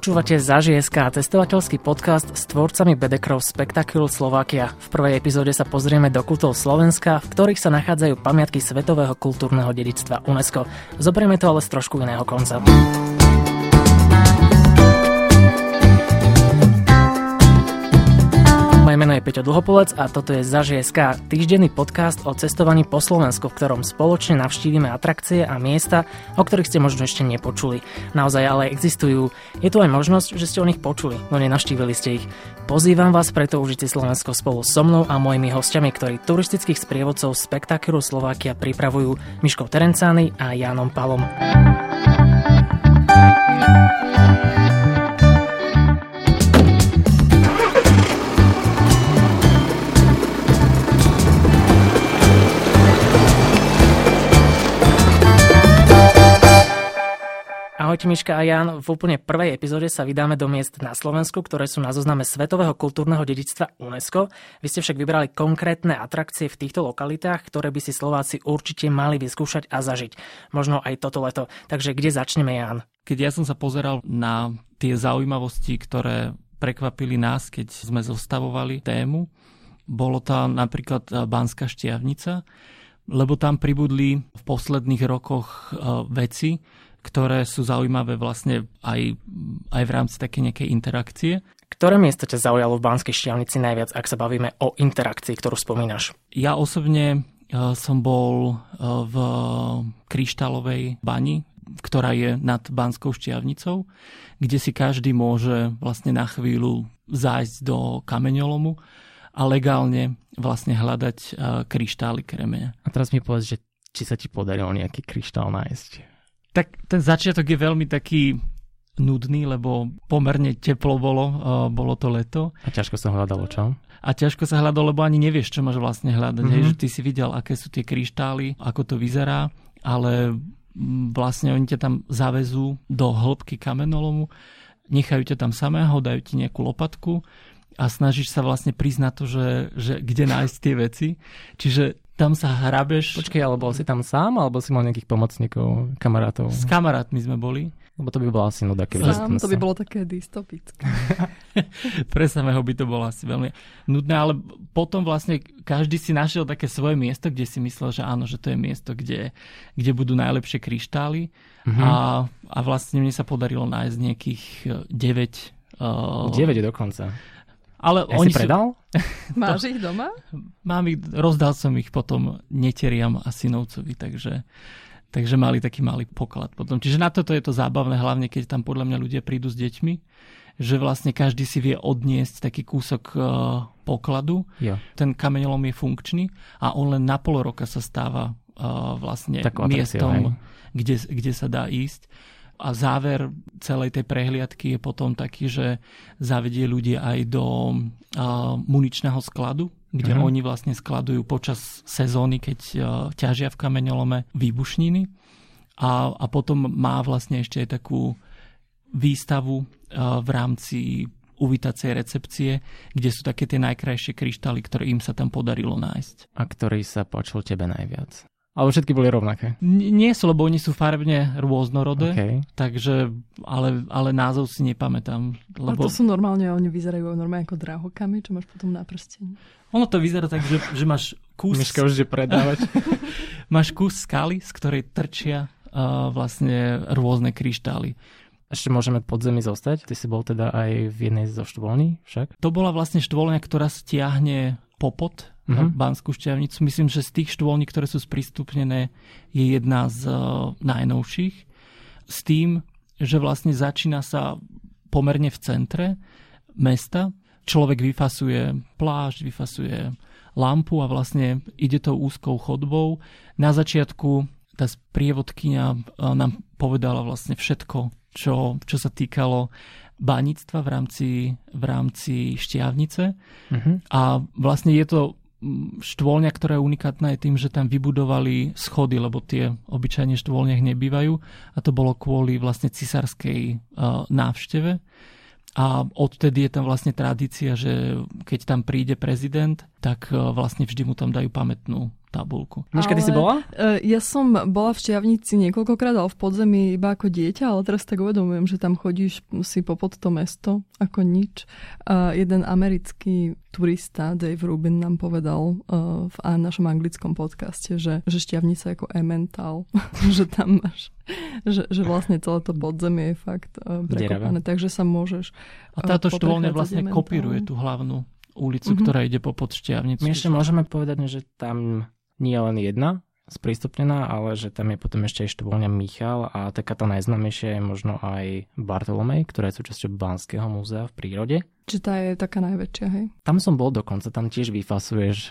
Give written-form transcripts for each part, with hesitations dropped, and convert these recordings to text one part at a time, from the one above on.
Počúvate ZAŽSK, testovateľský podcast s tvorcami Bedekrov Spectakul Slovákia. V prvej epizóde sa pozrieme do kútov Slovenska, v ktorých sa nachádzajú pamiatky svetového kultúrneho dedičstva UNESCO. Zoberieme to ale z trošku iného konca. Moje meno je Peťo Duhopolec a toto je ZAŽSK, týždenný podcast o cestovaní po Slovensku, v ktorom spoločne navštívime atrakcie a miesta, o ktorých ste možno ešte nepočuli. Naozaj ale existujú. Je tu aj možnosť, že ste o nich počuli, no nenavštívili ste ich. Pozývam vás preto užite Slovensko spolu so mnou a mojimi hostiami, ktorí turistických sprievodcov Spektakulu Slovakia pripravujú, Miškou Terencány a Jánom Palom. Ahojte Miška a Ján, v úplne prvej epizóde sa vydáme do miest na Slovensku, ktoré sú na zozname svetového kultúrneho dedičstva UNESCO. Vy ste však vybrali konkrétne atrakcie v týchto lokalitách, ktoré by si Slováci určite mali vyskúšať a zažiť. Možno aj toto leto. Takže kde začneme, Ján? Keď ja som sa pozeral na tie zaujímavosti, ktoré prekvapili nás, keď sme zostavovali tému, bolo tam napríklad Banská Štiavnica, lebo tam pribudli v posledných rokoch veci, ktoré sú zaujímavé vlastne aj v rámci také nejakej interakcie. Ktoré miesto ťa zaujalo v Banskej Štiavnici najviac, ak sa bavíme o interakcii, ktorú spomínaš? Ja osobne som bol v Kryštálovej bani, ktorá je nad Banskou Štiavnicou, kde si každý môže vlastne na chvíľu zájsť do kameňolomu a legálne vlastne hľadať kryštály kremeňa. A teraz mi povedz, že či sa ti podarilo nejaký kryštál nájsť? Tak ten začiatok je veľmi taký nudný, lebo pomerne teplo bolo to leto. A ťažko sa hľadalo, čo? A ťažko sa hľadalo, lebo ani nevieš, čo máš vlastne hľadať. Mm-hmm. Hej, že ty si videl, aké sú tie kryštály, ako to vyzerá, ale vlastne oni ťa tam zavezú do hĺbky kamenolomu, nechajú ťa tam samého, dajú ti nejakú lopatku a snažíš sa vlastne priznať to, že kde nájsť tie veci. Čiže tam sa hrabeš. Počkej, ale bol si tam sám, alebo si mal nejakých pomocníkov, kamarátov? S kamarátmi sme boli. Lebo to by bola asi nuda, keby sám. To by bolo také dystopické. Pre samého by to bolo asi veľmi nudné, ale potom vlastne každý si našiel také svoje miesto, kde si myslel, že áno, že to je miesto, kde budú najlepšie kryštály. Mm-hmm. A vlastne mne sa podarilo nájsť nejakých 9. 9 dokonca. Ale ja oni si predal? Máš ich doma? Mám ich, rozdal som ich potom neteriam a synovcovi, takže mali taký malý poklad potom. Čiže na toto je to zábavné, hlavne keď tam podľa mňa ľudia prídu s deťmi, že vlastne každý si vie odniesť taký kúsok pokladu. Jo. Ten kameňolom je funkčný a on len na pol roka sa stáva vlastne miestom, kde sa dá ísť. A záver celej tej prehliadky je potom taký, že zavedie ľudia aj do muničného skladu, kde oni vlastne skladujú počas sezóny, keď ťažia v kameňolome výbušniny. A potom má vlastne ešte aj takú výstavu v rámci uvítacej recepcie, kde sú také tie najkrajšie kryštály, ktoré im sa tam podarilo nájsť. A ktorý sa páčil tebe najviac? Ale všetky boli rovnaké? Nie sú, lebo oni sú farebne rôznorodé, okay. Takže, ale názov si nepamätám. Lebo... Ale to sú normálne, oni vyzerajú normálne ako drahokami, čo máš potom na prstení. Ono to vyzerá tak, že máš kus... Miška už je predávať. Máš kus skaly, z ktorej trčia vlastne rôzne kryštály. Ešte môžeme pod zemi zostať? Ty si bol teda aj v jednej zo štvoľní však? To bola vlastne štvoľňa, ktorá stiahne popod, Banskú Štiavnicu. Myslím, že z tých štôlní, ktoré sú sprístupnené, je jedna z najnovších. S tým, že vlastne začína sa pomerne v centre mesta. Človek vyfasuje plášť, vyfasuje lampu a vlastne ide tou úzkou chodbou. Na začiatku tá sprievodkyňa nám povedala vlastne všetko, čo sa týkalo baníctva v rámci Štiavnice. A vlastne je to štôlňa, ktorá je unikátna je tým, že tam vybudovali schody, lebo tie obyčajne v štôlniach nebývajú a to bolo kvôli vlastne cisárskej návšteve a odtedy je tam vlastne tradícia, že keď tam príde prezident, tak vlastne vždy mu tam dajú pamätnú tabuľku. Miška, ty si bola? Ja som bola v Štiavnici niekoľkokrát, ale v podzemí iba ako dieťa, ale teraz tak uvedomujem, že tam chodíš si popod to mesto, ako nič. Jeden americký turista, Dave Rubin, nám povedal v našom anglickom podcaste, že Štiavnica je ako Emmental, že tam máš, že vlastne celé to podzemie je fakt prekopané, takže sa môžeš... A táto štôlňa vlastne kopíruje tú hlavnú ulicu, ktorá ide popod Štiavnicu. My ešte môžeme povedať, že tam nie je len jedna sprístupnená, ale že tam je potom ešte aj štvoľňa Michal a taká tá najznámejšia je možno aj Bartolomej, ktorá je súčasťou Banského múzea v prírode. Čiže tá je taká najväčšia, hej? Tam som bol dokonca, tam tiež vyfasuješ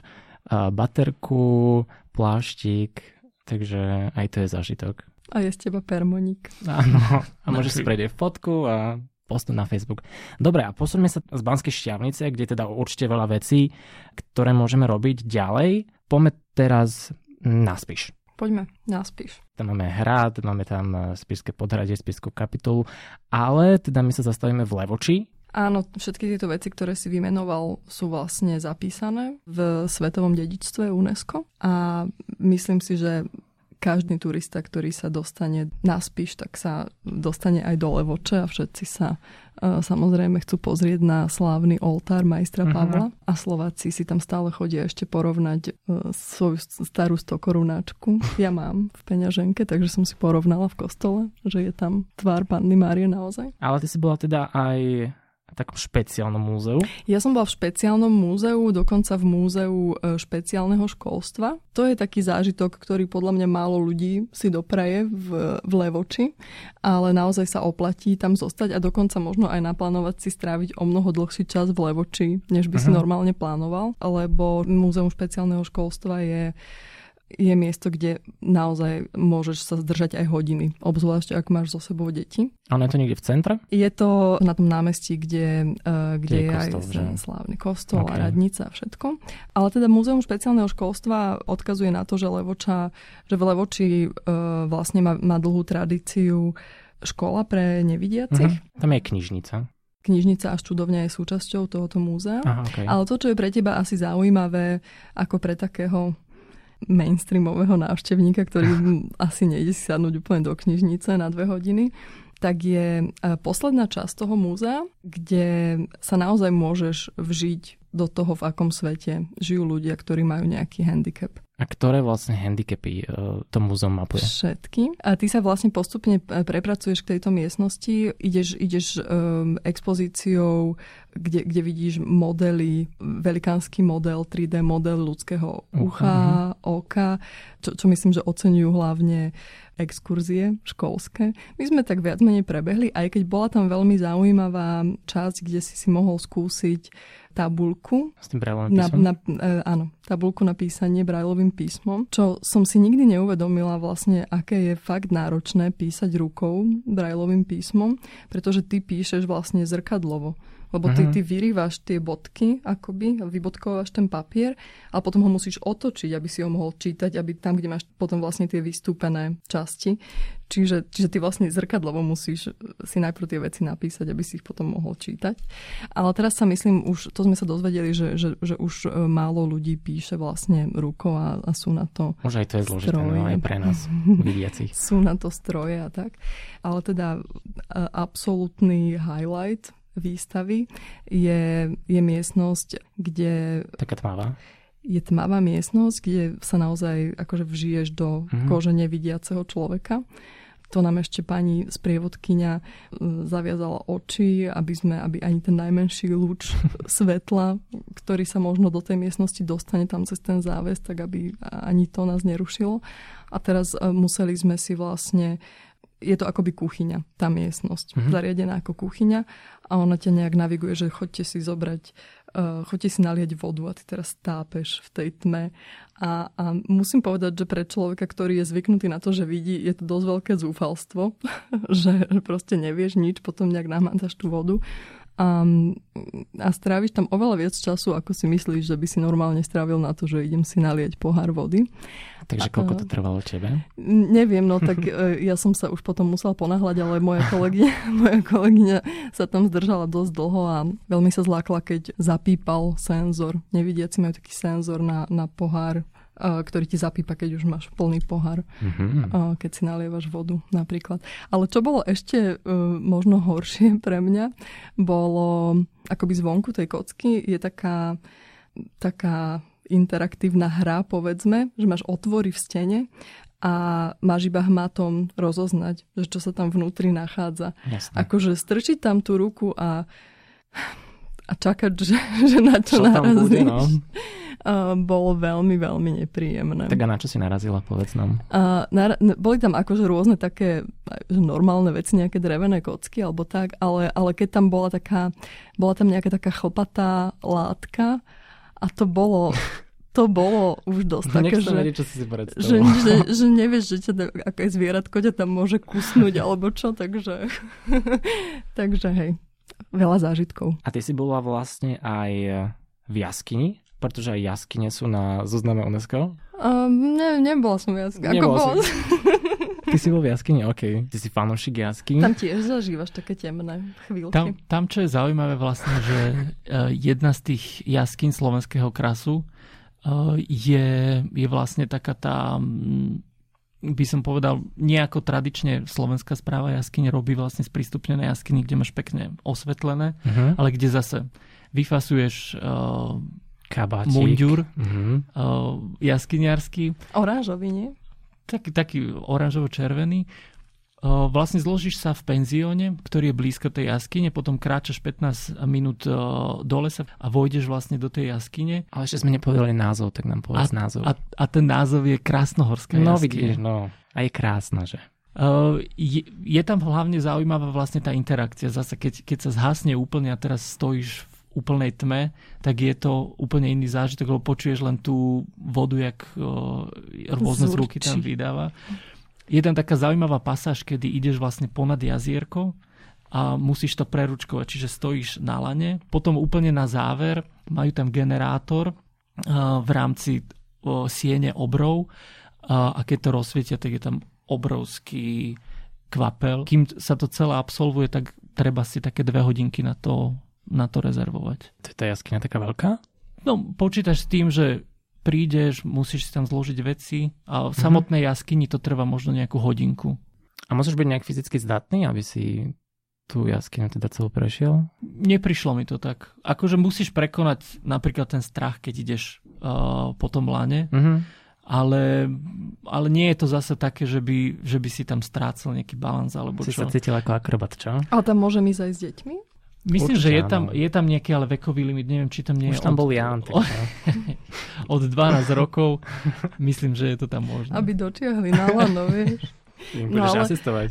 baterku, pláštik, takže aj to je zážitok. A je z teba permoník. Áno, a môžeš si prejdeť fotku a postu na Facebook. Dobre, a posuňme sa z Banskej Štiavnice, kde teda určite veľa vecí, ktoré môžeme robiť ďalej. Poďme teraz na Spiš. Poďme na Spiš. Tam máme hrad, máme tam Spišské podhradie, Spišskú kapitolu, ale teda my sa zastavíme v Levoči. Áno, všetky tieto veci, ktoré si vymenoval, sú vlastne zapísané v svetovom dedičstve UNESCO a myslím si, že každý turista, ktorý sa dostane na Spiš, tak sa dostane aj do Levoče a všetci sa samozrejme chcú pozrieť na slávny oltár majstra Pavla a Slováci si tam stále chodia ešte porovnať svoju starú stokorunáčku. Ja mám v peňaženke, takže som si porovnala v kostole, že je tam tvár Panny Márie naozaj. Ale ty si bola teda aj v takom špeciálnom múzeu? Ja som bola v špeciálnom múzeu, dokonca v múzeu špeciálneho školstva. To je taký zážitok, ktorý podľa mňa málo ľudí si dopraje v Levoči, ale naozaj sa oplatí tam zostať a dokonca možno aj naplánovať si stráviť o mnoho dlhší čas v Levoči, než by si normálne plánoval, lebo múzeum špeciálneho školstva je miesto, kde naozaj môžeš sa zdržať aj hodiny, obzvlášť ak máš so sebou deti. A je to niekde v centre? Je to na tom námestí, kde je kostol, aj slávny kostol a radnica a všetko. Ale teda Múzeum špeciálneho školstva odkazuje na to, že v Levoči vlastne má dlhú tradíciu škola pre nevidiacich. Tam je knižnica. Knižnica a študovňa je súčasťou tohoto múzea. Ale to, čo je pre teba asi zaujímavé, ako pre takého mainstreamového návštevníka, ktorý asi nejde si sadnúť úplne do knižnice na 2 hodiny, tak je posledná časť toho múzea, kde sa naozaj môžeš vžiť do toho, v akom svete žijú ľudia, ktorí majú nejaký handicap. A ktoré vlastne handicapy to múzeum mapuje? Všetky. A ty sa vlastne postupne prepracuješ k tejto miestnosti, ideš expozíciou, kde vidíš modely, velikánsky model, 3D model ľudského ucha, oka, čo myslím, že oceňujú hlavne exkurzie školské. My sme tak viac menej prebehli, aj keď bola tam veľmi zaujímavá časť, kde si mohol skúsiť tabuľku na písanie brajlovým písmom, čo som si nikdy neuvedomila vlastne, aké je fakt náročné písať rukou brajlovým písmom, pretože ty píšeš vlastne zrkadlovo. Lebo ty vyrývaš tie bodky akoby, vybodkováš ten papier a potom ho musíš otočiť, aby si ho mohol čítať, aby tam, kde máš potom vlastne tie vystúpené časti. Čiže ty vlastne zrkadlovo musíš si najprv tie veci napísať, aby si ich potom mohol čítať. Ale teraz sa myslím, už to sme sa dozvedeli, že už málo ľudí píše vlastne rukou a sú na to stroje. Už aj to je zložité, no aj pre nás vidiacich. Sú na to stroje a tak. Ale teda absolútny highlight výstavy je miestnosť, kde... Taká tmavá. Je tmavá miestnosť, kde sa naozaj akože vžiješ do kože nevidiaceho človeka. To nám ešte pani sprievodkyňa zaviazala oči, aby ani ten najmenší lúč svetla, ktorý sa možno do tej miestnosti dostane tam cez ten záves, tak aby ani to nás nerušilo. A teraz museli sme si vlastne... Je to akoby kuchyňa, tá miestnosť, zariadená ako kuchyňa a ona ťa nejak naviguje, že chodte si naliať vodu a ty teraz tápeš v tej tme. A musím povedať, že pre človeka, ktorý je zvyknutý na to, že vidí, je to dosť veľké zúfalstvo, že proste nevieš nič, potom nejak namátzaš tú vodu a stráviš tam oveľa viac času, ako si myslíš, že by si normálne strávil na to, že idem si nalieť pohár vody. Takže koľko to trvalo tebe? Neviem, no tak ja som sa už potom musela ponáhľať, ale moja kolegyňa sa tam zdržala dosť dlho a veľmi sa zlákla, keď zapípal senzor. Nevidiaci majú taký senzor na pohár ktorý ti zapípa, keď už máš plný pohár, keď si nalievaš vodu napríklad. Ale čo bolo ešte možno horšie pre mňa, bolo akoby zvonku tej kocky je taká interaktívna hra, povedzme, že máš otvory v stene a máš iba hmatom rozoznať, že čo sa tam vnútri nachádza. Jasne. Akože strčiť tam tú ruku a čakať, že na čo narazíš, no? Bolo veľmi, veľmi nepríjemné. Tak a na čo si narazila, povedz nám? Boli tam akože rôzne také normálne veci, nejaké drevené kocky alebo tak, ale keď tam bola tam nejaká taká chlpatá látka a to bolo už dosť také, že nevieš, že aké zvieratko ťa tam môže kusnúť alebo čo, takže hej, veľa zážitkov. A ty si bola vlastne aj v jaskyni, pretože aj jaskyne sú na zozname UNESCO? Nebola som v jaskyni. Ty si bol v jaskyni, okej. Okay. Ty si fanúšik jaskyň. Tam tiež zažívaš také temné chvíľky. Tam čo je zaujímavé vlastne, že jedna z tých jaskyň slovenského krasu je vlastne taká tá, by som povedal, nejako tradične slovenská správa jaskyň robí vlastne sprístupnené jaskyni, kde máš pekne osvetlené, ale kde zase vyfasuješ kabátik, mundiur jaskyniarsky. Orážový, nie? Taký oranžovo-červený. Vlastne zložíš sa v penzióne, ktorý je blízko tej jaskyne, potom kráčaš 15 minút do lesa a vojdeš vlastne do tej jaskyne. Ale ešte sme nepovedali názov, tak nám povedz názov. A ten názov je Krásnohorská jaskyne. No vidíš, no. A je krásna, že? Je tam hlavne zaujímavá vlastne tá interakcia. Zase keď sa zhasne úplne a teraz stojíš v úplnej tme, tak je to úplne iný zážitok, lebo počuješ len tú vodu, jak rôzne zvuky tam vydáva. Je tam taká zaujímavá pasáž, kedy ideš vlastne ponad jazierko a musíš to preručkovať, čiže stojíš na lane. Potom úplne na záver majú tam generátor v rámci siene obrov a keď to rozsvietia, tak je tam obrovský kvapel. Kým sa to celé absolvuje, tak treba si také 2 hodinky na to rezervovať. To je tá jaskyňa taká veľká? No, počítaš s tým, že prídeš, musíš si tam zložiť veci a v samotnej jaskyni to trvá možno nejakú hodinku. A musíš byť nejak fyzicky zdatný, aby si tú jaskyňu teda celú prešiel? Neprišlo mi to tak. Akože musíš prekonať napríklad ten strach, keď ideš po tom lane, ale nie je to zase také, že by si tam strácal nejaký balans alebo si čo. Si sa cítil ako akrobat, čo? Ale tam môžem ísť aj s deťmi? Myslím, určite, že je tam nejaký ale vekový limit, neviem, či tam nie je. Už tam bol Ján. Od 12 rokov, myslím, že je to tam možné. Aby dočiahli na lano, vieš. No,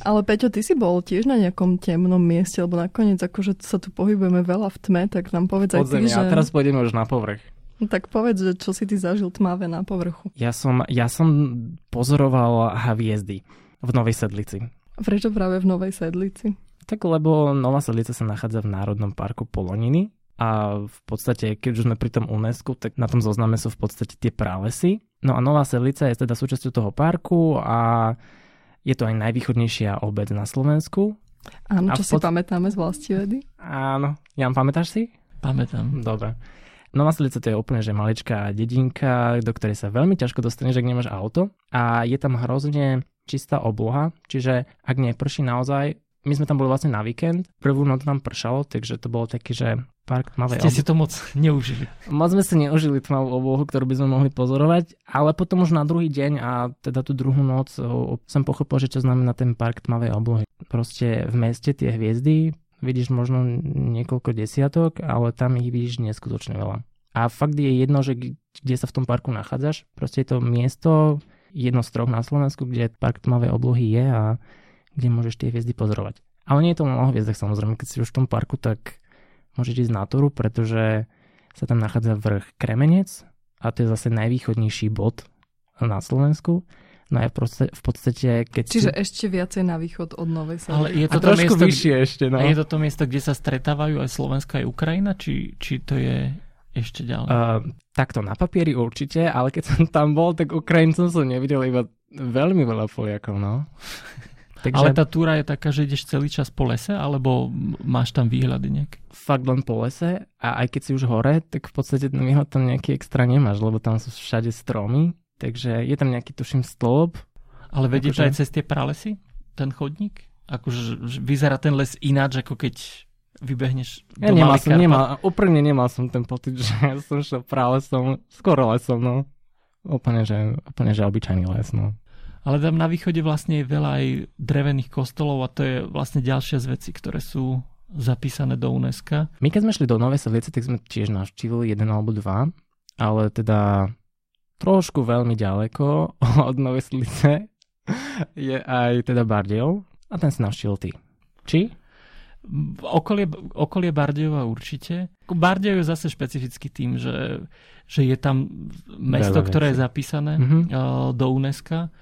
ale Peťo, ty si bol tiež na nejakom temnom mieste, lebo nakoniec akože sa tu pohybujeme veľa v tme, tak nám povedz aj ty, že... A teraz pôjdeme už na povrch. No tak povedz, že čo si ty zažil tmavé na povrchu. Ja som pozoroval hviezdy v Novej Sedlici. Prečo práve v Novej Sedlici? Tak lebo Nová Sedlica sa nachádza v Národnom parku Poloniny a v podstate, keď už sme pri tom UNESCO, tak na tom zozname sú v podstate tie pralesy. No a Nová Sedlica je teda súčasťou toho parku a je to aj najvýchodnejšia obec na Slovensku. Áno, čo si pamätáme z vlastivedy? Áno. Jan, pamätáš si? Pamätám. Dobre. Nová Sedlica to je úplne že maličká dedinka, do ktorej sa veľmi ťažko dostaneš, ak nemáš auto. A je tam hrozne čistá obloha, čiže ak neprší naozaj. My sme tam boli vlastne na víkend, prvú noc nám pršalo, takže to bolo taký, že park tmavej oblohy. Ste si to moc neužili. Moc sme si neužili tmavú oblohu, ktorú by sme mohli pozorovať, ale potom už na druhý deň a teda tú druhú noc som pochopil, že čo znamená ten park tmavej oblohy. Proste v meste tie hviezdy vidíš možno niekoľko desiatok, ale tam ich vidíš neskutočne veľa. A fakt je jedno, že kde sa v tom parku nachádzaš, proste je to miesto, jedno z 3 na Slovensku, kde park tmavej oblohy je a kde môžeš tie hviezdy pozorovať. Ale nie je to len o hviezdach, samozrejme, keď si už v tom parku, tak môžeš ísť z nátoru, pretože sa tam nachádza vrch Kremenec a to je zase najvýchodnejší bod na Slovensku. No aj v podstate, keď... Čiže ešte viacej na východ od Novej Sedlice. Ale je to trošku vyššie ešte, no. A je to miesto, kde sa stretávajú aj Slovensko aj Ukrajina? Či to je ešte ďalej? Takto na papieri určite, ale keď som tam bol, tak Ukrajincom som nevidel iba veľmi veľa Poliakov, no. Takže... Ale tá túra je taká, že ideš celý čas po lese, alebo máš tam výhľady nejaké? Fakt len po lese a aj keď si už hore, tak v podstate výhľad tam nejaký extra nemáš, lebo tam sú všade stromy Takže je tam nejaký, tuším, stĺp. Ale vedieš aj cez tie pralesy? Ten chodník? Akože vyzerá ten les ináč, ako keď vybehneš do Malých Karpát? Úprimne nemal som ten pocit, že som šiel pralesom, skoro lesom, no. Úplne, že obyčajný les, no. Ale tam na východe vlastne je veľa aj drevených kostolov a to je vlastne ďalšia z vecí, ktoré sú zapísané do UNESCO. My keď sme šli do Novej Sedlice, tak sme tiež navštívili 1 alebo 2, ale teda trošku veľmi ďaleko od Novej Sedlice je aj teda Bardejov a ten si navštívil ty. Či? Okolie Bardejova určite. Bardejov je zase špecificky tým, že je tam mesto, ktoré je zapísané do UNESCO.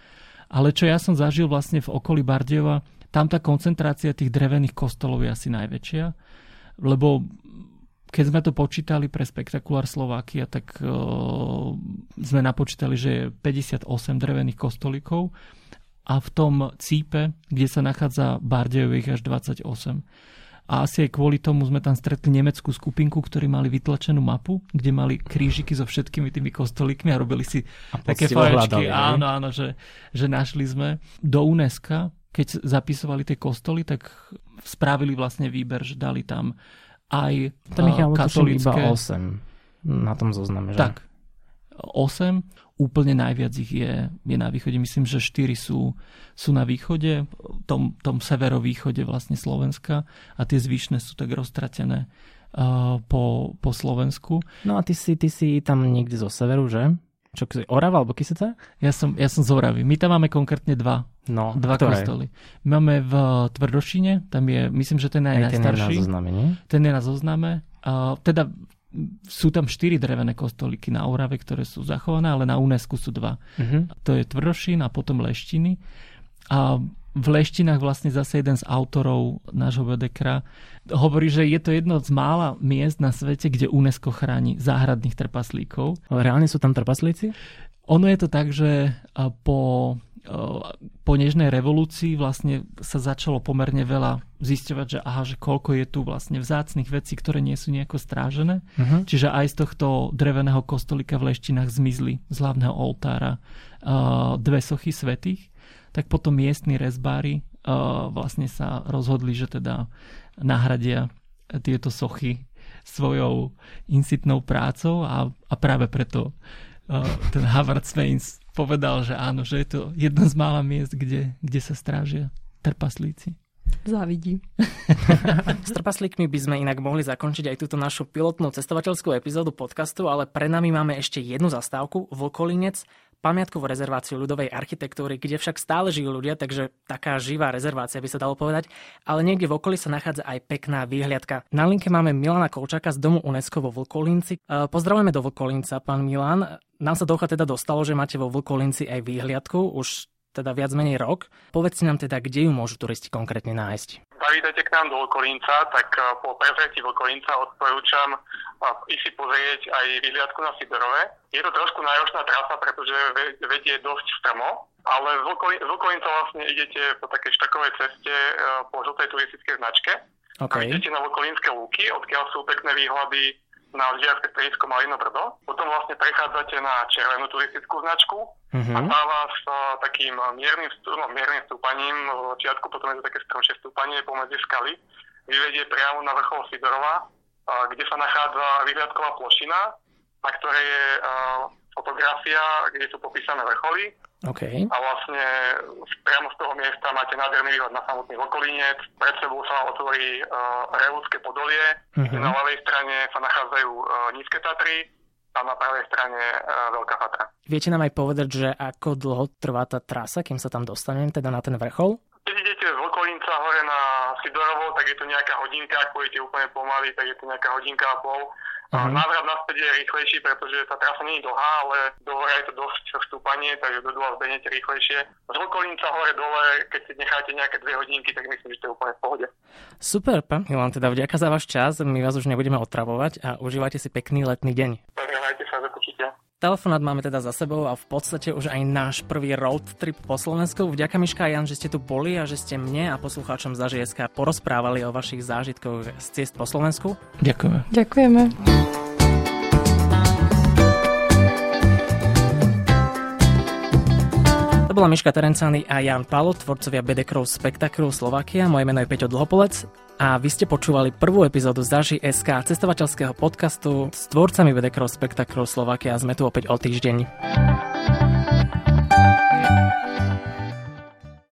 Ale čo ja som zažil vlastne v okolí Bardejova, tam tá koncentrácia tých drevených kostolov je asi najväčšia. Lebo keď sme to počítali pre Spektakulár Slovákia, tak sme napočítali, že je 58 drevených kostolíkov. A v tom cípe, kde sa nachádza Bardejov, ich až 28. A asi aj kvôli tomu sme tam stretli nemeckú skupinku, ktorí mali vytlačenú mapu, kde mali krížiky so všetkými tými kostolíkmi a robili si a také fajčky. Áno, že našli sme. Do UNESCO, keď zapisovali tie kostoly, tak spravili vlastne výber, že dali tam aj katolícke. Iba 8 na tom zozname, že? Tak. 8. Úplne najviac ich je na východe. Myslím, že 4 sú na východe, tom severovýchode vlastne Slovenska a tie zvyšné sú tak roztratené po Slovensku. No a ty si tam niekde zo severu, že? Čo, Orava alebo Kyseca? Ja som z Oravy. My tam máme konkrétne dva kostoly. Máme v Tvrdošine, tam je, myslím, že ten je najstarší. Ten je na zozname. Teda sú tam 4 drevené kostolíky na Orave, ktoré sú zachované, ale na UNESCO sú 2. To je Tvrdošín a potom Leštiny. A v Leštinách vlastne zase jeden z autorov nášho Bedekra hovorí, že je to jedno z mála miest na svete, kde UNESCO chráni záhradných trpaslíkov. Ale reálne sú tam trpaslíci? Ono je to tak, že po nežnej revolúcii vlastne sa začalo pomerne veľa zisťovať, že koľko je tu vlastne vzácnych vecí, ktoré nie sú nejako strážené. Čiže aj z tohto dreveného kostolíka v Leštinách zmizli z hlavného oltára 2 sochy svätých. Tak potom miestni rezbári vlastne sa rozhodli, že teda nahradia tieto sochy svojou insitnou prácou a práve preto ten Howard Swaynes povedal, že áno, že je to jedno z mála miest, kde sa strážia trpaslíci. Závidí. S trpaslíkmi by sme inak mohli zakončiť aj túto našu pilotnú cestovateľskú epizódu podcastu, ale pre nami máme ešte jednu zastávku, Vlkolínec, pamiatkovú rezerváciu ľudovej architektúry, kde však stále žijú ľudia, takže taká živá rezervácia by sa dalo povedať, ale niekde v okolí sa nachádza aj pekná výhliadka. Na linke máme Milana Kolčáka z domu UNESCO vo Vlkolínci. Pozdravujeme do Vlkolínca, pán Milan. Nám sa do ocha teda dostalo, že máte vo Vlkolínci aj výhliadku, už teda viac menej rok. Povedzte nám teda, kde ju môžu turisti konkrétne nájsť. Zavítajte k nám do Vlkolínca, tak po prevzatí Vlkolínca odporúčam ísť si pozrieť aj vyhliadku na Sidorove. Je to trošku náročná trasa, pretože vedie dosť strmo, ale z Vlkolínca vlastne idete po takej štakovej ceste po žltej turistickej značke. Okay. Idete na Vlkolínske lúky, odkiaľ sú pekné výhľady na lyžiarske stredisko Malinô Brdo. Potom vlastne prechádzate na červenú turistickú značku a tá vás takým mierným stúpaním v začiatku, potom je to také strmšie stúpanie pomedzi skaly, vyvedie priamo na vrchol Sidorova, kde sa nachádza vyhliadková plošina, na ktorej je fotografia, kde sú popísané vrcholy. Okay. A vlastne priamo z toho miesta máte nádherný výhľad na samotný Vlkolínec. Pred sebou sa otvorí Revúcke podolie. Na ľavej strane sa nachádzajú Nízke Tatry a na pravej strane Veľká Fatra. Viete nám aj povedať, že ako dlho trvá tá trasa, kým sa tam dostanem, teda na ten vrchol? Keď idete z Vlkolínca hore na Sidorovo, tak je to nejaká hodinka. Ak pôjdete úplne pomaly, tak je to nejaká hodinka a pol. Návrat naspäť je rýchlejší, pretože tá trasa nie je dlhá, ale dohora je to dosť vstúpanie, takže do dlhá zbehnete rýchlejšie. Z Vlkolínca hore-dole, keď si necháte nejaké 2 hodinky, tak myslím, že to je úplne v pohode. Super, pán Milan, teda vďaka za váš čas, my vás už nebudeme otravovať a užívajte si pekný letný deň. Pozdravujte sa, do počutia. Telefonát máme teda za sebou a v podstate už aj náš prvý road trip po Slovensku. Vďaka Miška a Jan, že ste tu boli a že ste mne a poslucháčom ZAŽSK porozprávali o vašich zážitkoch z ciest po Slovensku. Ďakujeme. Ďakujeme. To bola Miška Terencány a Ján Palot, tvorcovia Bedekrov Spectakul Slovákia. Moje meno je Peťo Duhopolec a vy ste počúvali prvú epizódu ZAŽSK, cestovateľského podcastu s tvorcami Bedekrov Spectakul Slovákia. Sme tu opäť o týždeň.